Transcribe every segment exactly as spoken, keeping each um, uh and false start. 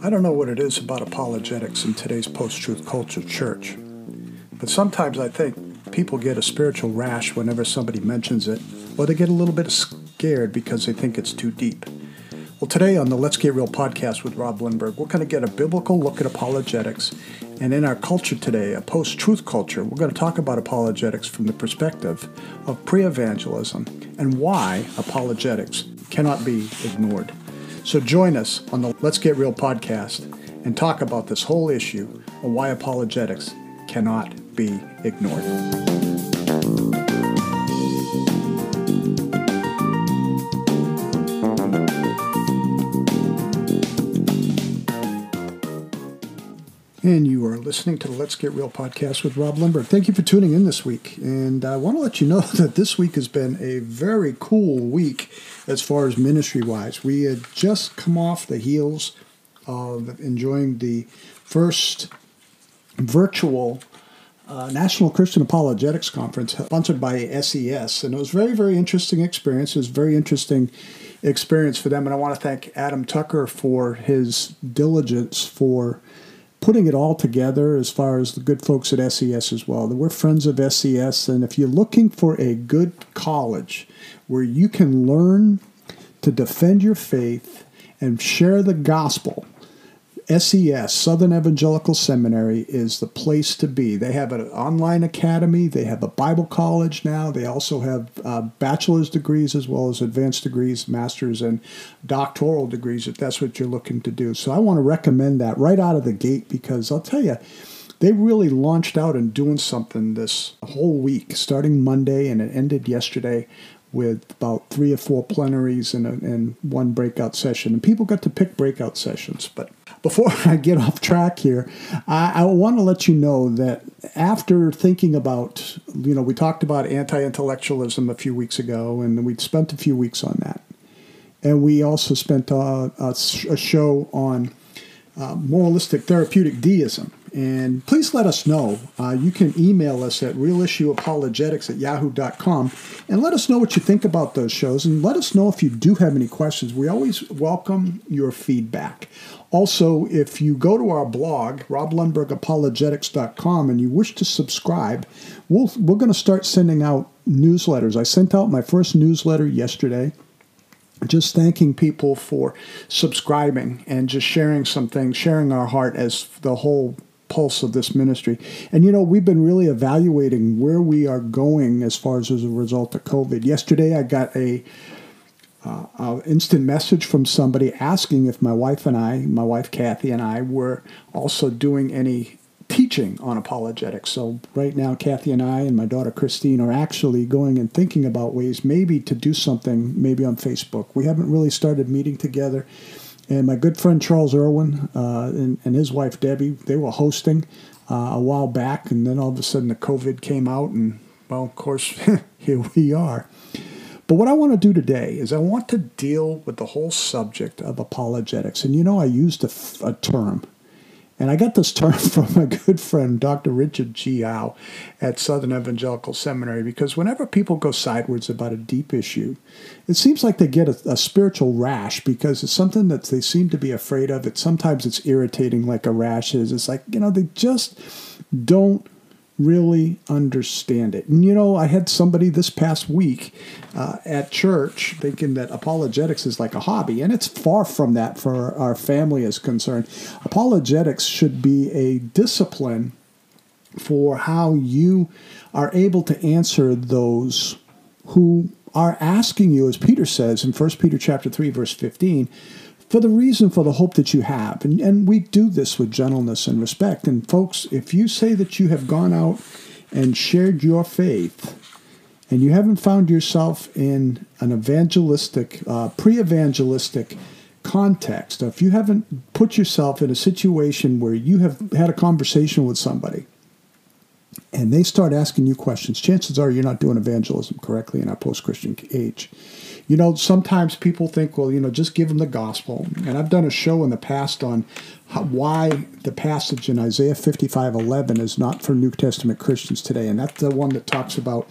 I don't know what it is about apologetics in today's post-truth culture church, but sometimes I think people get a spiritual rash whenever somebody mentions it, or they get a little bit scared because they think it's too deep. Well, today on the Let's Get Real podcast with Rob Lundberg, we're going to get a biblical look at apologetics, and in our culture today, a post-truth culture, we're going to talk about apologetics from the perspective of pre-evangelism and why apologetics cannot be ignored. So join us on the Let's Get Real podcast and talk about this whole issue of why apologetics cannot be ignored. And you are listening to the Let's Get Real podcast with Rob Lundberg. Thank you for tuning in this week. And I want to let you know that this week has been a very cool week as far as ministry-wise. We had just come off the heels of enjoying the first virtual uh, National Christian Apologetics Conference sponsored by S E S. And it was a very, very interesting experience. It was a very interesting experience for them. And I want to thank Adam Tucker for his diligence for putting it all together, as far as the good folks at S E S as well. We're friends of S E S, and if you're looking for a good college where you can learn to defend your faith and share the gospel, S E S, Southern Evangelical Seminary, is the place to be. They have an online academy. They have a Bible college now. They also have uh, bachelor's degrees as well as advanced degrees, master's, and doctoral degrees, if that's what you're looking to do. So I want to recommend that right out of the gate, because I'll tell you, they really launched out and doing something this whole week, starting Monday, and it ended yesterday with about three or four plenaries and, a, and one breakout session. And people got to pick breakout sessions, but before I get off track here, I, I want to let you know that after thinking about, you know, we talked about anti-intellectualism a few weeks ago, and we spent a few weeks on that. And we also spent a, a, a show on uh, moralistic therapeutic deism. And please let us know. Uh, you can email us at real issue apologetics at yahoo dot com and let us know what you think about those shows. And let us know if you do have any questions. We always welcome your feedback. Also, if you go to our blog, rob lundberg apologetics dot com, and you wish to subscribe, we'll, we're going to start sending out newsletters. I sent out my first newsletter yesterday, just thanking people for subscribing and just sharing some things, sharing our heart as the whole pulse of this ministry. And, you know, we've been really evaluating where we are going as far as as a result of COVID. Yesterday, I got a uh, uh, instant message from somebody asking if my wife and I, my wife Kathy and I, were also doing any teaching on apologetics. So right now, Kathy and I and my daughter Christine are actually going and thinking about ways maybe to do something, maybe on Facebook. We haven't really started meeting together. And my good friend Charles Irwin uh, and, and his wife Debbie, they were hosting uh, a while back, and then all of a sudden the COVID came out, and, well, of course, here we are. But what I want to do today is I want to deal with the whole subject of apologetics. And, you know, I used a, a term, and I got this term from my good friend Doctor Richard Giao at Southern Evangelical Seminary, because whenever people go sidewards about a deep issue, it seems like they get a, a spiritual rash, because it's something that they seem to be afraid of. It sometimes it's irritating, like a rash is. It's like, you know, they just don't really understand it. And, you know, I had somebody this past week uh, at church thinking that apologetics is like a hobby, and it's far from that for our family is concerned. Apologetics should be a discipline for how you are able to answer those who are asking you, as Peter says in First Peter chapter three, verse fifteen, for the reason for the hope that you have. And, and we do this with gentleness and respect. And folks, if you say that you have gone out and shared your faith, and you haven't found yourself in an evangelistic, uh, pre-evangelistic context, or if you haven't put yourself in a situation where you have had a conversation with somebody, and they start asking you questions, chances are you're not doing evangelism correctly in our post-Christian age. You know, sometimes people think, well, you know, just give them the gospel. And I've done a show in the past on how, why the passage in Isaiah fifty-five eleven is not for New Testament Christians today. And that's the one that talks about,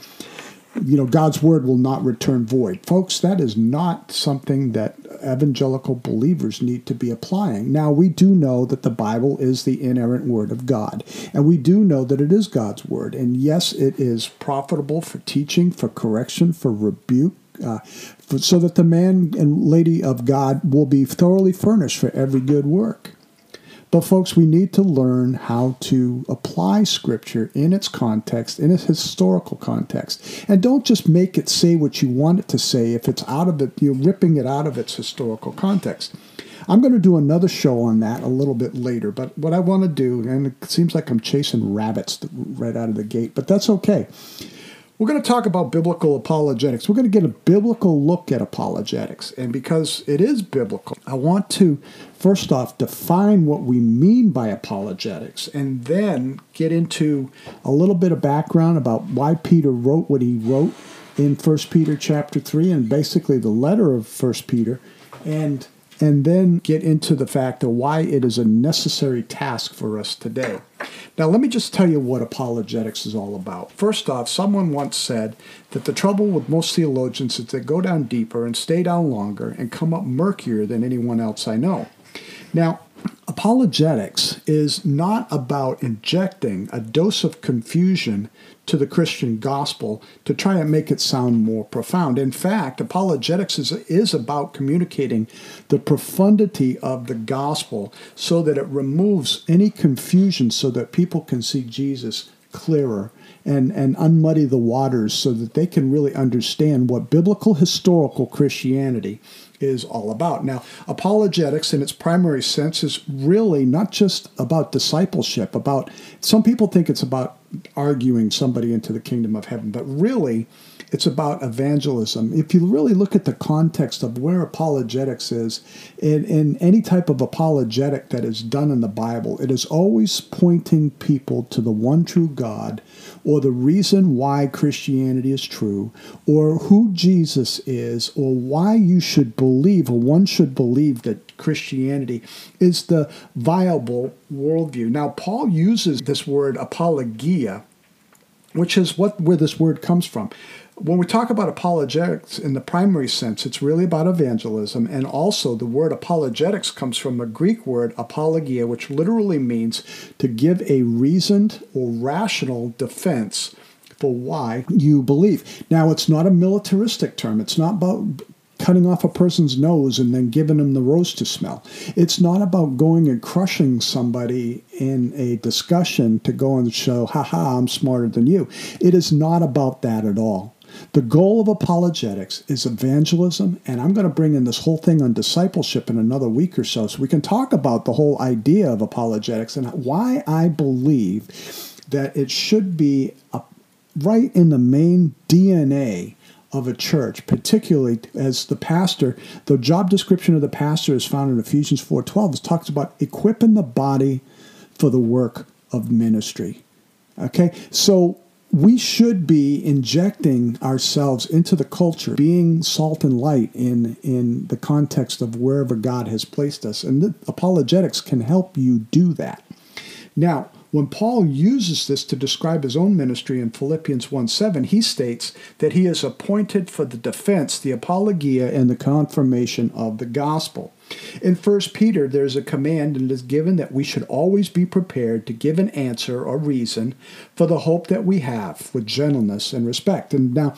you know, God's word will not return void. Folks, that is not something that evangelical believers need to be applying. Now, we do know that the Bible is the inerrant word of God, and we do know that it is God's word. And yes, it is profitable for teaching, for correction, for rebuke, uh, for, so that the man and lady of God will be thoroughly furnished for every good work. But folks, we need to learn how to apply Scripture in its context, in its historical context. And don't just make it say what you want it to say if it's out of it, you're ripping it out of its historical context. I'm going to do another show on that a little bit later, but what I want to do, and it seems like I'm chasing rabbits right out of the gate, but that's okay. We're going to talk about biblical apologetics. We're going to get a biblical look at apologetics. And because it is biblical, I want to, first off, define what we mean by apologetics and then get into a little bit of background about why Peter wrote what he wrote in First Peter chapter three and basically the letter of First Peter, and, and then get into the fact of why it is a necessary task for us today. Now, let me just tell you what apologetics is all about. First off, someone once said that the trouble with most theologians is they go down deeper and stay down longer and come up murkier than anyone else I know. Now, apologetics is not about injecting a dose of confusion to the Christian gospel to try and make it sound more profound. In fact, apologetics is, is about communicating the profundity of the gospel so that it removes any confusion so that people can see Jesus clearer and, and unmuddy the waters so that they can really understand what biblical historical Christianity is all about. Now, apologetics in its primary sense is really not just about discipleship, about some people think it's about arguing somebody into the kingdom of heaven, but really it's about evangelism. If you really look at the context of where apologetics is, in, in any type of apologetic that is done in the Bible, it is always pointing people to the one true God, or the reason why Christianity is true, or who Jesus is, or why you should believe, or one should believe that Christianity is the viable worldview. Now, Paul uses this word apologia, which is what where this word comes from. When we talk about apologetics in the primary sense, it's really about evangelism, and also the word apologetics comes from the Greek word apologia, which literally means to give a reasoned or rational defense for why you believe. Now, it's not a militaristic term. It's not about cutting off a person's nose and then giving them the rose to smell. It's not about going and crushing somebody in a discussion to go and show, ha ha, I'm smarter than you. It is not about that at all. The goal of apologetics is evangelism, and I'm going to bring in this whole thing on discipleship in another week or so, so we can talk about the whole idea of apologetics and why I believe that it should be a, right in the main D N A of a church, particularly as the pastor, the job description of the pastor is found in Ephesians four twelve. It talks about equipping the body for the work of ministry. Okay, so we should be injecting ourselves into the culture, being salt and light in, in the context of wherever God has placed us. And the apologetics can help you do that. Now, when Paul uses this to describe his own ministry in Philippians one seven, he states that he is appointed for the defense, the apologia, and the confirmation of the gospel. In First Peter, there's a command, and it is given that we should always be prepared to give an answer or reason for the hope that we have with gentleness and respect. And now,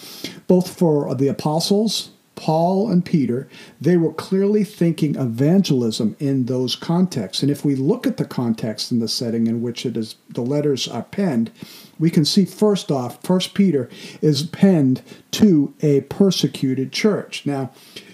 both for the apostles, Paul and Peter, they were clearly thinking evangelism in those contexts. And if we look at the context and the setting in which it is, the letters are penned, we can see first off, First Peter is penned to a persecuted church. Now,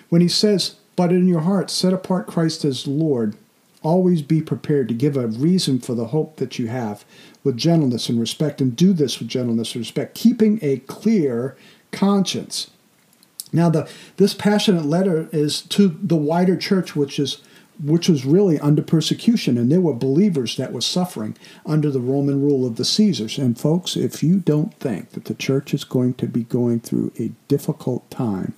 when he says, "But in your heart, set apart Christ as Lord, always be prepared to give a reason for the hope that you have with gentleness and respect, and do this with gentleness and respect, keeping a clear conscience." Now, the, this passionate letter is to the wider church, which is which was really under persecution, and there were believers that were suffering under the Roman rule of the Caesars. And folks, if you don't think that the church is going to be going through a difficult time,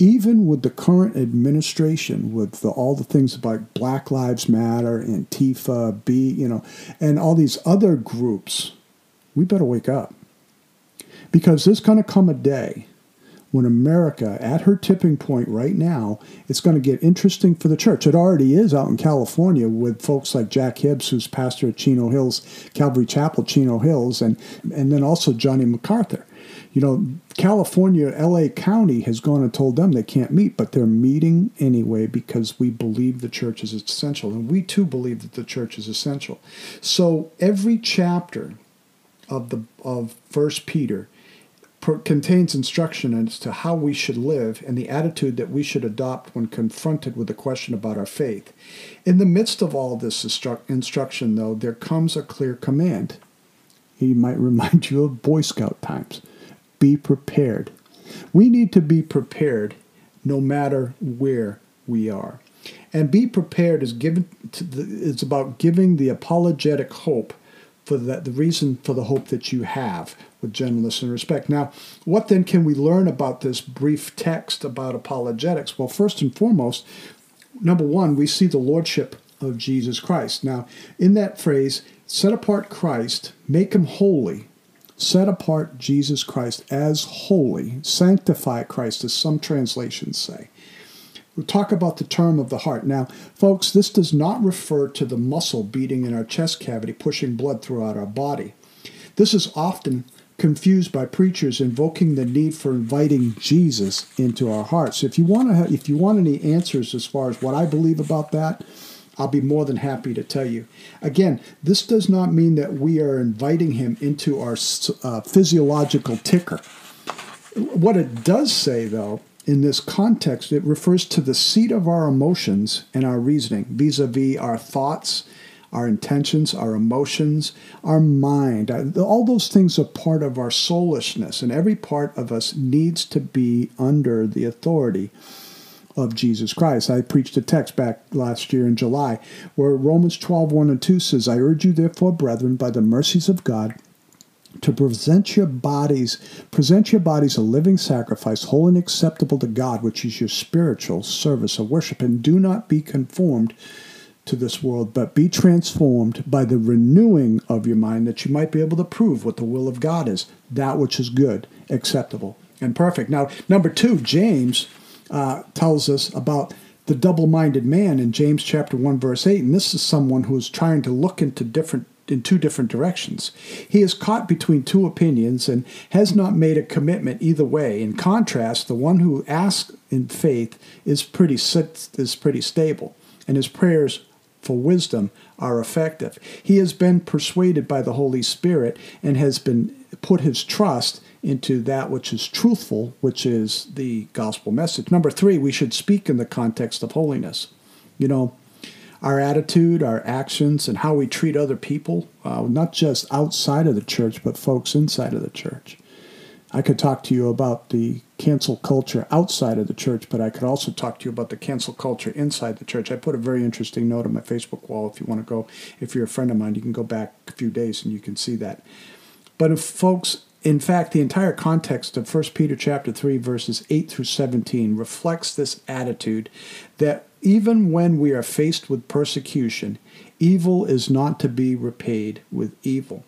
even with the current administration, with the, all the things about Black Lives Matter, Antifa, B, you know, and all these other groups, we better wake up, because there's going to come a day when America, at her tipping point right now, it's going to get interesting for the church. It already is out in California with folks like Jack Hibbs, who's pastor at Chino Hills, Calvary Chapel Chino Hills, and, and then also Johnny MacArthur. You know, California, L A County has gone and told them they can't meet, but they're meeting anyway because we believe the church is essential, and we too believe that the church is essential. So every chapter of the of First Peter contains instruction as to how we should live and the attitude that we should adopt when confronted with a question about our faith. In the midst of all this instru- instruction, though, there comes a clear command. He might remind you of Boy Scout times. Be prepared. We need to be prepared no matter where we are. And be prepared is given to the, it's about giving the apologetic hope for that, the reason for the hope that you have, with gentleness and respect. Now, what then can we learn about this brief text about apologetics? Well, first and foremost, number one, we see the lordship of Jesus Christ. Now, in that phrase, set apart Christ, make him holy. Set apart Jesus Christ as holy. Sanctify Christ, as some translations say. We talk about the term of the heart. Now, folks, this does not refer to the muscle beating in our chest cavity, pushing blood throughout our body. This is often confused by preachers invoking the need for inviting Jesus into our hearts. So if you want to have, if you want any answers as far as what I believe about that, I'll be more than happy to tell you. Again, this does not mean that we are inviting him into our uh, physiological ticker. What it does say, though, in this context, it refers to the seat of our emotions and our reasoning, vis-a-vis our thoughts, our intentions, our emotions, our mind. All those things are part of our soulishness, and every part of us needs to be under the authority of Jesus Christ. I preached a text back last year in July where Romans twelve, one and two says, I urge you therefore, brethren, by the mercies of God, to present your bodies, present your bodies a living sacrifice, holy and acceptable to God, which is your spiritual service of worship. And do not be conformed to this world, but be transformed by the renewing of your mind, that you might be able to prove what the will of God is, that which is good, acceptable, and perfect. Now, number two, James Uh, tells us about the double-minded man in James chapter one, verse eight. And this is someone who is trying to look into different in two different directions. He is caught between two opinions and has not made a commitment either way. In contrast, the one who asks in faith is pretty is pretty stable, and his prayers for wisdom are effective. He has been persuaded by the Holy Spirit and has been put his trust into that which is truthful, which is the gospel message. Number three, we should speak in the context of holiness. You know, our attitude, our actions, and how we treat other people, uh, not just outside of the church, but folks inside of the church. I could talk to you about the cancel culture outside of the church, but I could also talk to you about the cancel culture inside the church. I put a very interesting note on my Facebook wall. If you want to go, if you're a friend of mine, you can go back a few days and you can see that. But if folks, in fact, the entire context of First Peter chapter three, verses eight through seventeen reflects this attitude that even when we are faced with persecution, evil is not to be repaid with evil.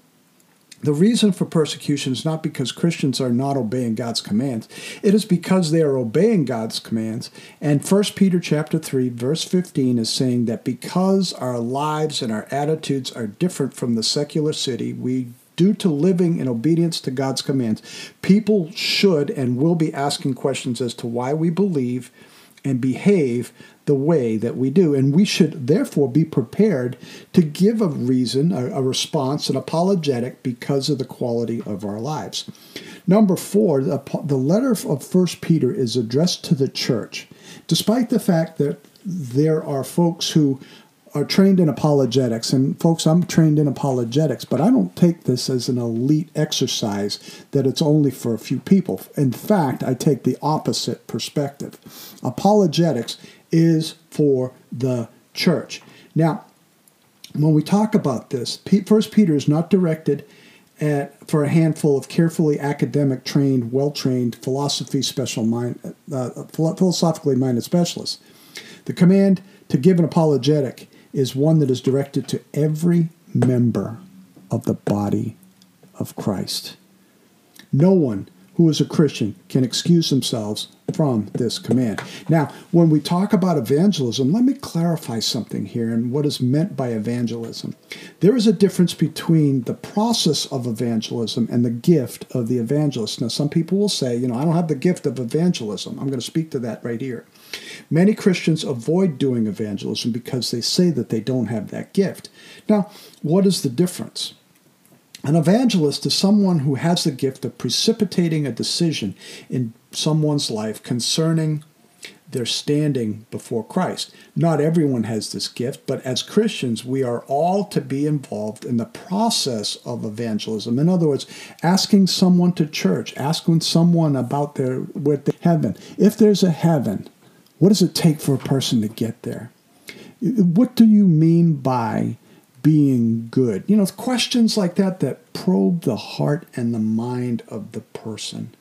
The reason for persecution is not because Christians are not obeying God's commands. It is because they are obeying God's commands. And First Peter chapter three, verse fifteen is saying that because our lives and our attitudes are different from the secular city, we due to living in obedience to God's commands, people should and will be asking questions as to why we believe and behave the way that we do. And we should therefore be prepared to give a reason, a, a response, an apologetic because of the quality of our lives. Number four, the, the letter of First Peter is addressed to the church. Despite the fact that there are folks who are trained in apologetics, and folks, I'm trained in apologetics, but I don't take this as an elite exercise that it's only for a few people. In fact, I take the opposite perspective. Apologetics is for the church. Now, when we talk about this, First Peter is not directed at, for a handful of carefully academic trained, well-trained philosophy special mind, uh, philosophically minded specialists. The command to give an apologetic is one that is directed to every member of the body of Christ. No one who is a Christian can excuse themselves from this command. Now, when we talk about evangelism, let me clarify something here and what is meant by evangelism. There is a difference between the process of evangelism and the gift of the evangelist. Now, some people will say, you know, I don't have the gift of evangelism. I'm going to speak to that right here. Many Christians avoid doing evangelism because they say that they don't have that gift. Now, what is the difference? An evangelist is someone who has the gift of precipitating a decision in someone's life concerning their standing before Christ. Not everyone has this gift, but as Christians, we are all to be involved in the process of evangelism. In other words, asking someone to church, asking someone about their with the heaven. If there's a heaven, what does it take for a person to get there? What do you mean by being good? You know, questions like that that probe the heart and the mind of the person.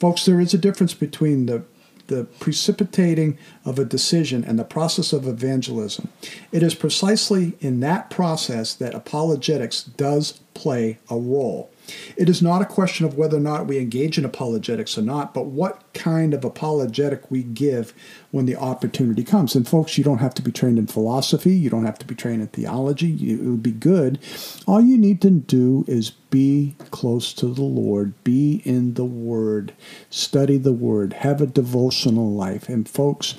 Folks, there is a difference between the, the precipitating of a decision and the process of evangelism. It is precisely in that process that apologetics does play a role. It is not a question of whether or not we engage in apologetics or not, but what kind of apologetic we give when the opportunity comes. And folks, you don't have to be trained in philosophy. You don't have to be trained in theology. You, it would be good. All you need to do is be close to the Lord. Be in the Word. Study the Word. Have a devotional life. And folks,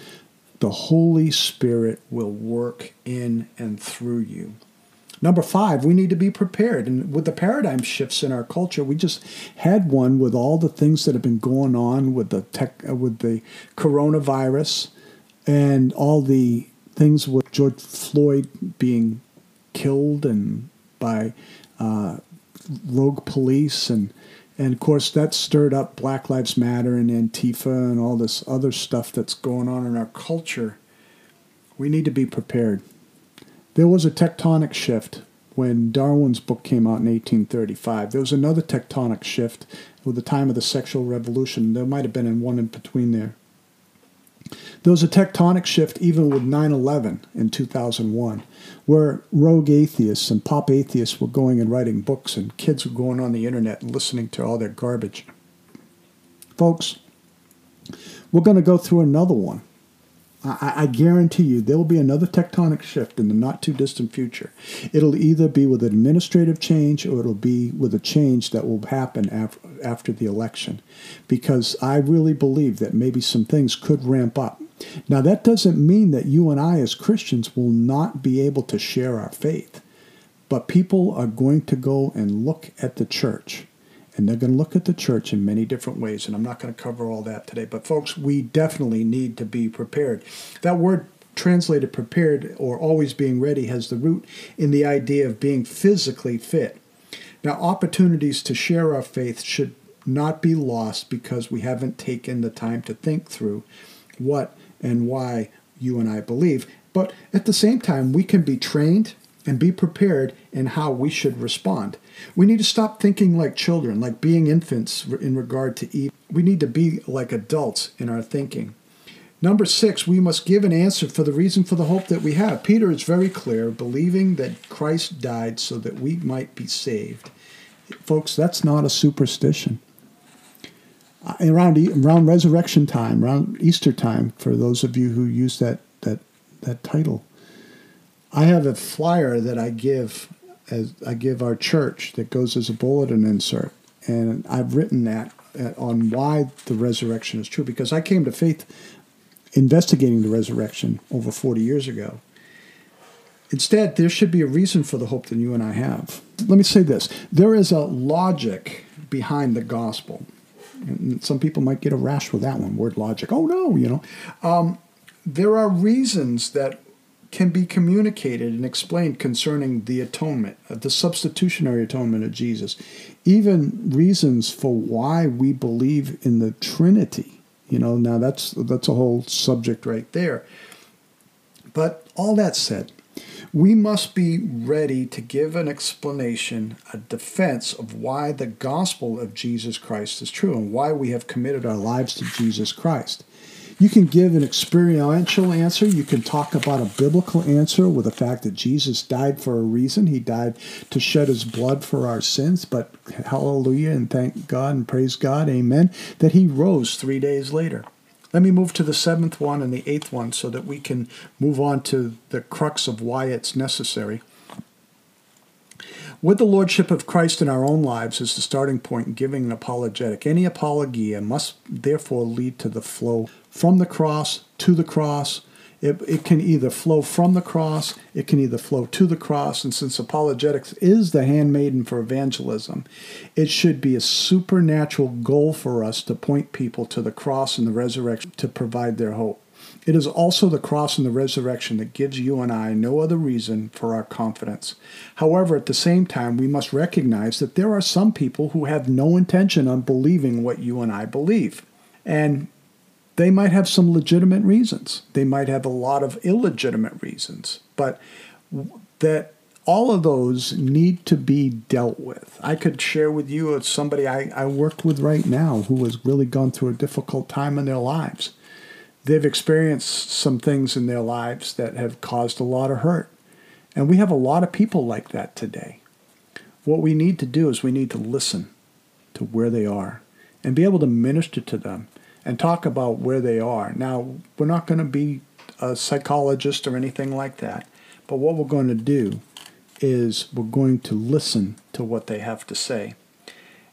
the Holy Spirit will work in and through you. Number five, we need to be prepared. And with the paradigm shifts in our culture, we just had one with all the things that have been going on with the tech, uh, with the coronavirus and all the things with George Floyd being killed and by uh, rogue police. And, and, of course, that stirred up Black Lives Matter and Antifa and all this other stuff that's going on in our culture. We need to be prepared. There was a tectonic shift when Darwin's book came out in eighteen thirty-five. There was another tectonic shift with the time of the sexual revolution. There might have been one in between there. There was a tectonic shift even with nine eleven in two thousand one, where rogue atheists and pop atheists were going and writing books, and kids were going on the internet and listening to all their garbage. Folks, we're going to go through another one. I guarantee you there will be another tectonic shift in the not-too-distant future. It'll either be with administrative change or it'll be with a change that will happen after the election, because I really believe that maybe some things could ramp up. Now, that doesn't mean that you and I as Christians will not be able to share our faith, but people are going to go and look at the church. And they're going to look at the church in many different ways. And I'm not going to cover all that today. But, folks, we definitely need to be prepared. That word translated prepared or always being ready has the root in the idea of being physically fit. Now, opportunities to share our faith should not be lost because we haven't taken the time to think through what and why you and I believe. But at the same time, we can be trained and be prepared in how we should respond. We need to stop thinking like children, like being infants in regard to evil. We need to be like adults in our thinking. Number six, we must give an answer for the reason for the hope that we have. Peter is very clear, believing that Christ died so that we might be saved. Folks, that's not a superstition. Around, around resurrection time, around Easter time, for those of you who use that, that, that title, I have a flyer that I give as I give our church that goes as a bulletin insert, and I've written that on why the resurrection is true, because I came to faith investigating the resurrection over forty years ago. Instead, there should be a reason for the hope that you and I have. Let me say this. There is a logic behind the gospel. And some people might get a rash with that one, word logic. Oh, no, you know. Um, there are reasons that can be communicated and explained concerning the atonement, the substitutionary atonement of Jesus, even reasons for why we believe in the Trinity. You know, now that's that's a whole subject right there. But all that said, we must be ready to give an explanation, a defense of why the gospel of Jesus Christ is true and why we have committed our lives to Jesus Christ. You can give an experiential answer. You can talk about a biblical answer with the fact that Jesus died for a reason. He died to shed his blood for our sins. But hallelujah and thank God and praise God, amen, that he rose three days later. Let me move to the seventh one and the eighth one so that we can move on to the crux of why it's necessary. With the Lordship of Christ in our own lives is the starting point in giving an apologetic. Any apologia must therefore lead to the flow from the cross to the cross. It, it can either flow from the cross, it can either flow to the cross, and since apologetics is the handmaiden for evangelism, it should be a supernatural goal for us to point people to the cross and the resurrection to provide their hope. It is also the cross and the resurrection that gives you and I no other reason for our confidence. However, at the same time, we must recognize that there are some people who have no intention of believing what you and I believe. And they might have some legitimate reasons. They might have a lot of illegitimate reasons. But that all of those need to be dealt with. I could share with you of somebody I, I work with right now who has really gone through a difficult time in their lives. They've experienced some things in their lives that have caused a lot of hurt. And we have a lot of people like that today. What we need to do is we need to listen to where they are and be able to minister to them and talk about where they are. Now, we're not going to be a psychologist or anything like that. But what we're going to do is we're going to listen to what they have to say.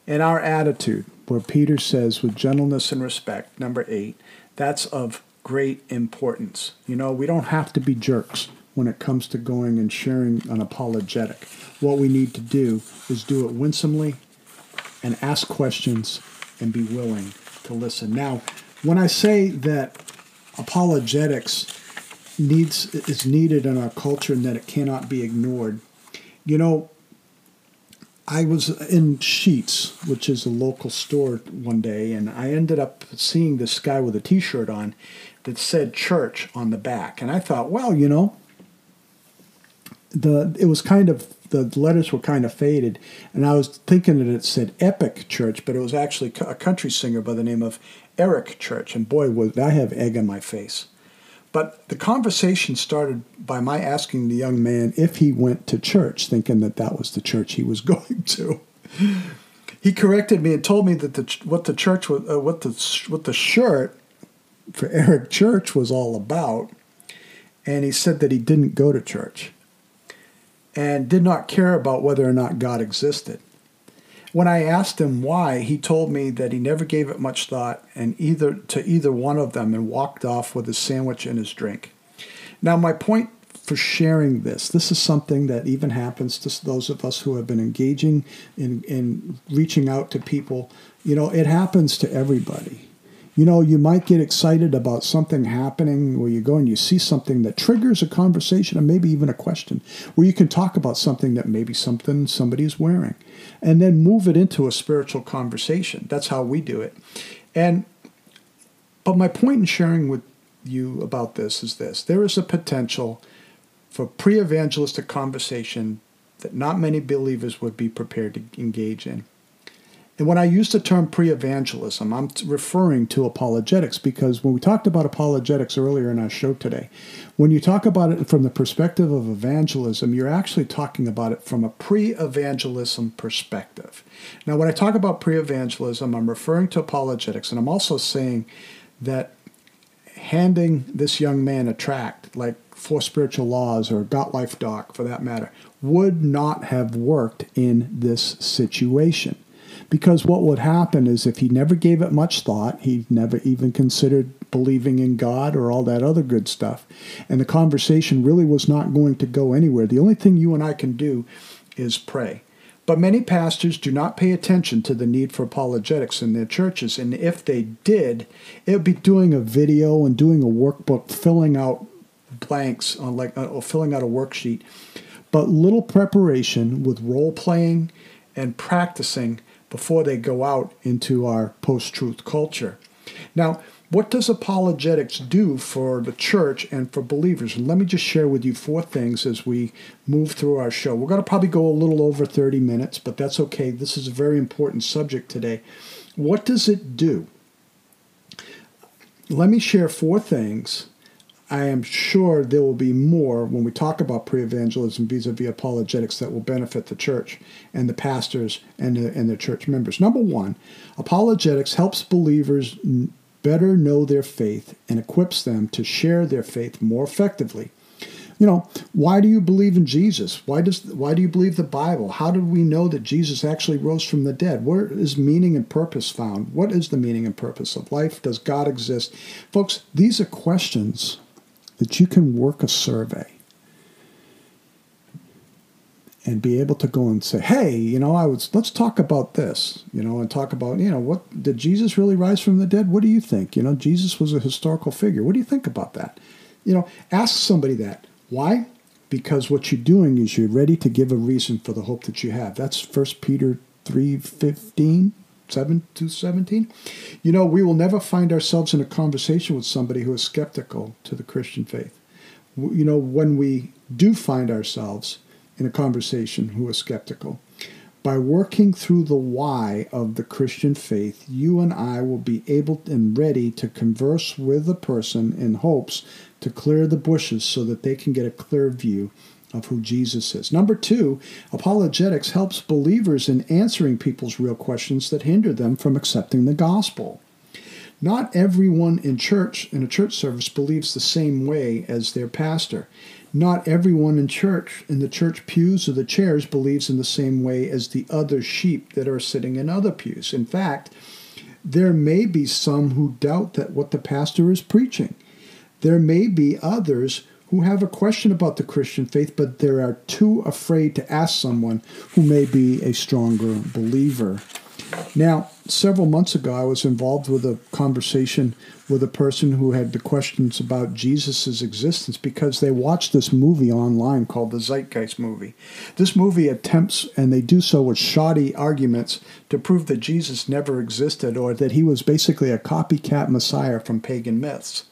In our attitude, where Peter says, with gentleness and respect, number eight, that's of great importance. You know, we don't have to be jerks when it comes to going and sharing an apologetic. What we need to do is do it winsomely and ask questions and be willing to listen. Now, when I say that apologetics needs is needed in our culture and that it cannot be ignored, you know, I was in Sheetz, which is a local store, one day, and I ended up seeing this guy with a T-shirt on that said church on the back. And I thought, well, you know, the it was kind of, the letters were kind of faded. And I was thinking that it said Epic Church, but it was actually a country singer by the name of Eric Church. And boy, would I have egg on my face. But the conversation started by my asking the young man if he went to church, thinking that that was the church he was going to. He corrected me and told me that the, what the church was, uh, what the what the shirt for Eric Church was all about, and he said that he didn't go to church and did not care about whether or not God existed. When I asked him why, he told me that he never gave it much thought and either to either one of them and walked off with his sandwich and his drink. Now, my point for sharing this, this is something that even happens to those of us who have been engaging in, in reaching out to people. You know, it happens to everybody. You know, you might get excited about something happening where you go and you see something that triggers a conversation and maybe even a question where you can talk about something that maybe something somebody is wearing and then move it into a spiritual conversation. That's how we do it. And but my point in sharing with you about this is this. There is a potential for pre-evangelistic conversation that not many believers would be prepared to engage in. And when I use the term pre-evangelism, I'm referring to apologetics because when we talked about apologetics earlier in our show today, when you talk about it from the perspective of evangelism, you're actually talking about it from a pre-evangelism perspective. Now, when I talk about pre-evangelism, I'm referring to apologetics, and I'm also saying that handing this young man a tract, like Four Spiritual Laws or Got Life Doc, for that matter, would not have worked in this situation. Because what would happen is if he never gave it much thought, he never even considered believing in God or all that other good stuff, and the conversation really was not going to go anywhere. The only thing you and I can do is pray. But many pastors do not pay attention to the need for apologetics in their churches, and if they did, it would be doing a video and doing a workbook, filling out blanks, on like or filling out a worksheet, but little preparation with role-playing and practicing before they go out into our post-truth culture. Now, what does apologetics do for the church and for believers? And let me just share with you four things as we move through our show. We're going to probably go a little over thirty minutes, but that's okay. This is a very important subject today. What does it do? let me share four things. I am sure there will be more when we talk about pre-evangelism vis-a-vis apologetics that will benefit the church and the pastors and, the, and their church members. Number one, apologetics helps believers better know their faith and equips them to share their faith more effectively. You know, why do you believe in Jesus? Why does why do you believe the Bible? How do we know that Jesus actually rose from the dead? Where is meaning and purpose found? What is the meaning and purpose of life? Does God exist? Folks, these are questions that you can work a survey and be able to go and say, hey, you know, I was let's talk about this, you know, and talk about, you know, what did Jesus really rise from the dead? What do you think? You know, Jesus was a historical figure. What do you think about that? You know, ask somebody that. Why? Because what you're doing is you're ready to give a reason for the hope that you have. That's First Peter three fifteen, seven to seventeen. You know, we will never find ourselves in a conversation with somebody who is skeptical to the Christian faith. You know, when we do find ourselves in a conversation who is skeptical, by working through the why of the Christian faith, you and I will be able and ready to converse with a person in hopes to clear the bushes so that they can get a clear view of who Jesus is. Number two, apologetics helps believers in answering people's real questions that hinder them from accepting the gospel. Not everyone in church, in a church service, believes the same way as their pastor. Not everyone in church, in the church pews or the chairs, believes in the same way as the other sheep that are sitting in other pews. In fact, there may be some who doubt that what the pastor is preaching. There may be others who have a question about the Christian faith, but they are too afraid to ask someone who may be a stronger believer. Now, several months ago, I was involved with a conversation with a person who had the questions about Jesus' existence because they watched this movie online called the Zeitgeist movie. This movie attempts, and they do so with shoddy arguments, to prove that Jesus never existed or that he was basically a copycat messiah from pagan myths.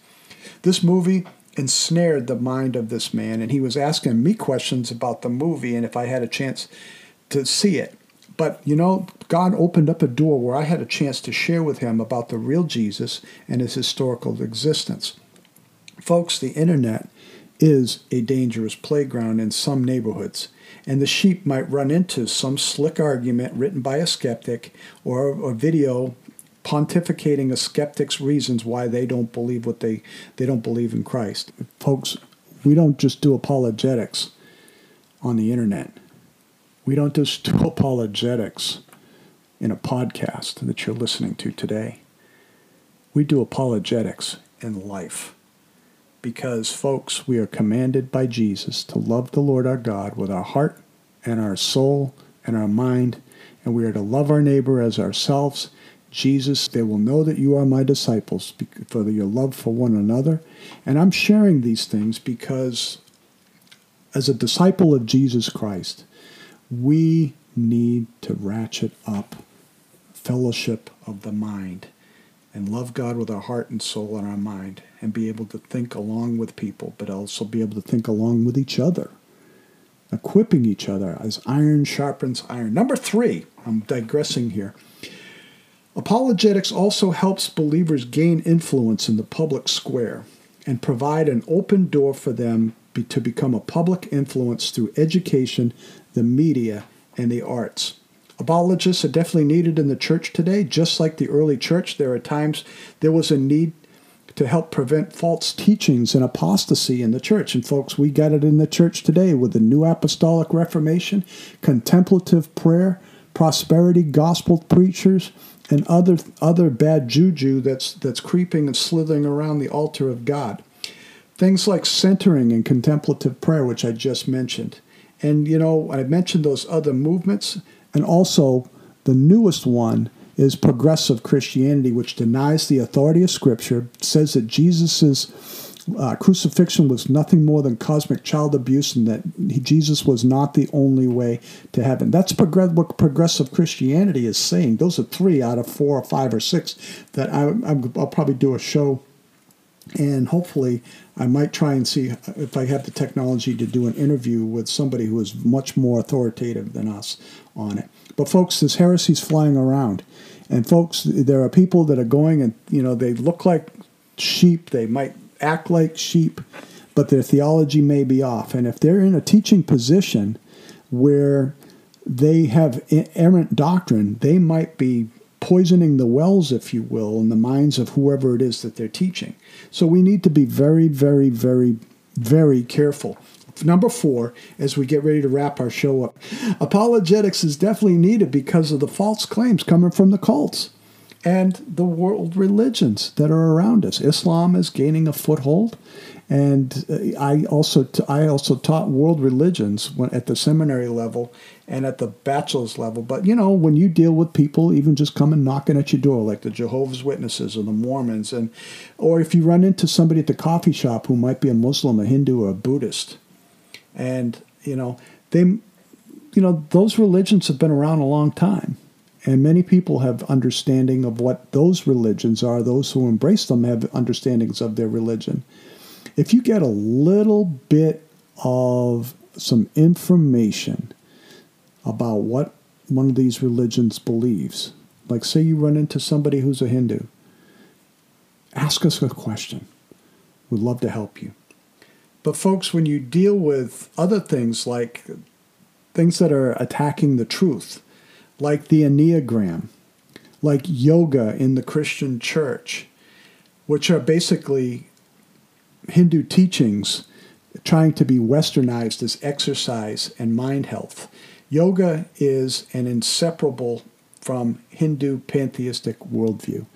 This movie ensnared the mind of this man, and he was asking me questions about the movie and if I had a chance to see it. But, you know, God opened up a door where I had a chance to share with him about the real Jesus and his historical existence. Folks, the internet is a dangerous playground in some neighborhoods, and the sheep might run into some slick argument written by a skeptic or a video pontificating a skeptic's reasons why they don't believe what they, they don't believe in Christ. Folks, we don't just do apologetics on the internet. We don't just do apologetics in a podcast that you're listening to today. We do apologetics in life because, folks, we are commanded by Jesus to love the Lord our God with our heart and our soul and our mind, and we are to love our neighbor as ourselves. Jesus, they will know that you are my disciples for your love for one another. And I'm sharing these things because as a disciple of Jesus Christ, we need to ratchet up fellowship of the mind and love God with our heart and soul and our mind and be able to think along with people, but also be able to think along with each other, equipping each other as iron sharpens iron. Number three, I'm digressing here. Apologetics also helps believers gain influence in the public square and provide an open door for them to become a public influence through education, the media, and the arts. Apologists are definitely needed in the church today. Just like the early church, there are times there was a need to help prevent false teachings and apostasy in the church. And folks, we got it in the church today with the New Apostolic Reformation, contemplative prayer, prosperity gospel preachers, and other other bad juju that's that's creeping and slithering around the altar of God. Things like centering and contemplative prayer, which I just mentioned. And, you know, I mentioned those other movements. And also, the newest one is progressive Christianity, which denies the authority of Scripture, says that Jesus' uh, crucifixion was nothing more than cosmic child abuse and that he, Jesus was not the only way to heaven. That's prog- what progressive Christianity is saying. Those are three out of four or five or six that I, I'll probably do a show. And hopefully, I might try and see if I have the technology to do an interview with somebody who is much more authoritative than us on it. But folks, this heresy's flying around, and folks, there are people that are going and you know they look like sheep. They might act like sheep, but their theology may be off. And if they're in a teaching position where they have errant doctrine, they might be poisoning the wells, if you will, in the minds of whoever it is that they're teaching. So we need to be very, very, very, very careful. Number four, as we get ready to wrap our show up, apologetics is definitely needed because of the false claims coming from the cults and the world religions that are around us. Islam is gaining a foothold, and I also t- I also taught world religions when, at the seminary level and at the bachelor's level. But, you know, when you deal with people even just coming knocking at your door, like the Jehovah's Witnesses or the Mormons, and or if you run into somebody at the coffee shop who might be a Muslim, a Hindu, or a Buddhist, and, you know, they, you know, those religions have been around a long time. And many people have understanding of what those religions are. Those who embrace them have understandings of their religion. If you get a little bit of some information about what one of these religions believes, like say you run into somebody who's a Hindu, ask us a question. We'd love to help you. But folks, when you deal with other things, like things that are attacking the truth, like the Enneagram, like yoga in the Christian church, which are basically Hindu teachings trying to be westernized as exercise and mind health. Yoga is an inseparable from Hindu pantheistic worldview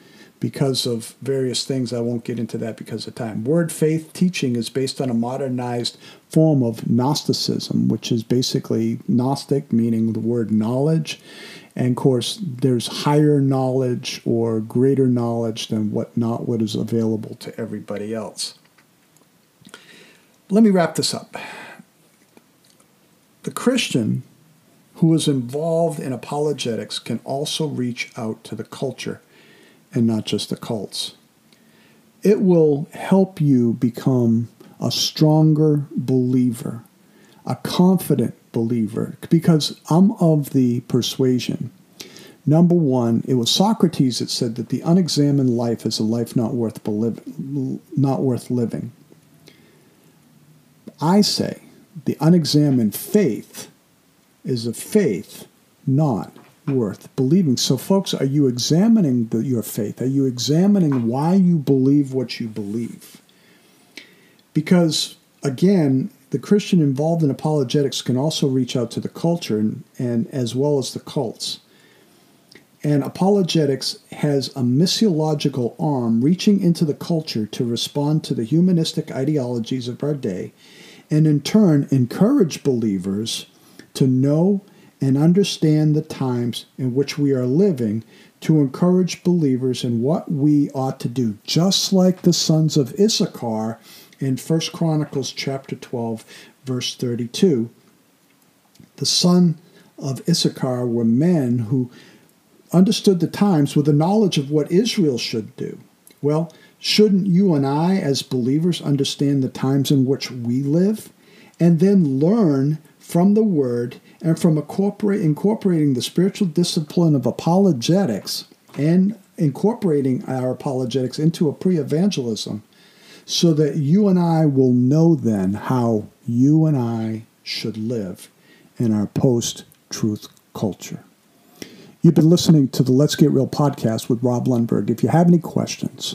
because of various things. I won't get into that because of time. Word faith teaching is based on a modernized form of Gnosticism, which is basically Gnostic, meaning the word knowledge. And of course, there's higher knowledge or greater knowledge than what not what is available to everybody else. Let me wrap this up. The Christian who is involved in apologetics can also reach out to the culture and not just the cults. It will help you become a stronger believer, a confident believer, because I'm of the persuasion. Number one, it was Socrates that said that the unexamined life is a life not worth beliv- not worth living. I say the unexamined faith is a faith not worth believing. So, folks, are you examining the, your faith? Are you examining why you believe what you believe? Because, again, the Christian involved in apologetics can also reach out to the culture and, and as well as the cults. And apologetics has a missiological arm reaching into the culture to respond to the humanistic ideologies of our day, and in turn encourage believers to know and understand the times in which we are living, to encourage believers in what we ought to do, just like the sons of Issachar in First Chronicles chapter twelve, verse thirty-two. The sons of Issachar were men who understood the times with a knowledge of what Israel should do. Well, shouldn't you and I, as believers, understand the times in which we live, and then learn from the Word and from incorporating the spiritual discipline of apologetics and incorporating our apologetics into a pre-evangelism, so that you and I will know then how you and I should live in our post-truth culture. You've been listening to the Let's Get Real podcast with Rob Lundberg. If you have any questions,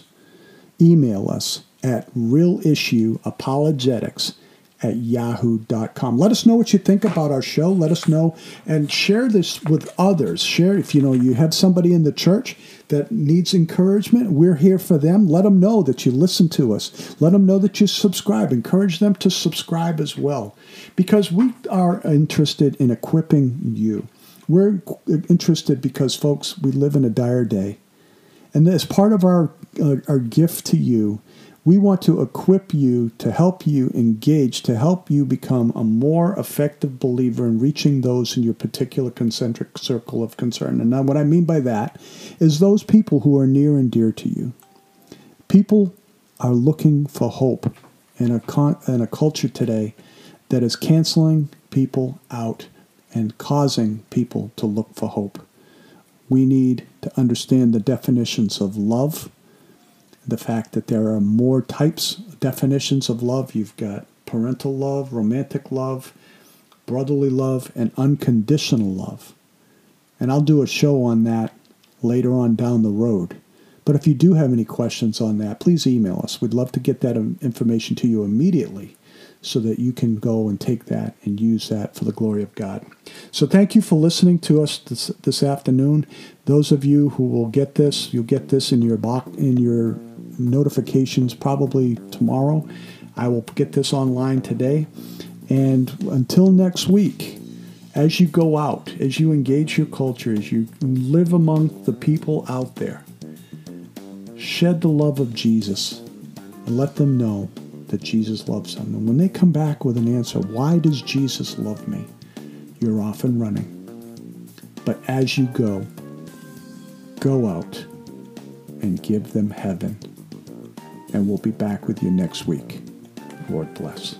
email us at realissueapologetics at yahoo dot com. Let us know what you think about our show. Let us know and share this with others. Share if you know you have somebody in the church that needs encouragement. We're here for them. Let them know that you listen to us. Let them know that you subscribe. Encourage them to subscribe as well, because we are interested in equipping you. We're interested because, folks, we live in a dire day. And as part of our uh, our gift to you, we want to equip you, to help you engage, to help you become a more effective believer in reaching those in your particular concentric circle of concern. And now what I mean by that is those people who are near and dear to you. People are looking for hope in a, con- in a culture today that is canceling people out and causing people to look for hope. We need to understand the definitions of love, the fact that there are more types, definitions of love. You've got parental love, romantic love, brotherly love, and unconditional love. And I'll do a show on that later on down the road. But if you do have any questions on that, please email us. We'd love to get that information to you immediately so that you can go and take that and use that for the glory of God. So thank you for listening to us this, this afternoon. Those of you who will get this, you'll get this in your box, in your notifications probably tomorrow. I will get this online today. And until next week, as you go out, as you engage your culture, as you live among the people out there, shed the love of Jesus and let them know that Jesus loves them. And when they come back with an answer, why does Jesus love me? You're off and running. But as you go, go out and give them heaven. And we'll be back with you next week. Lord bless.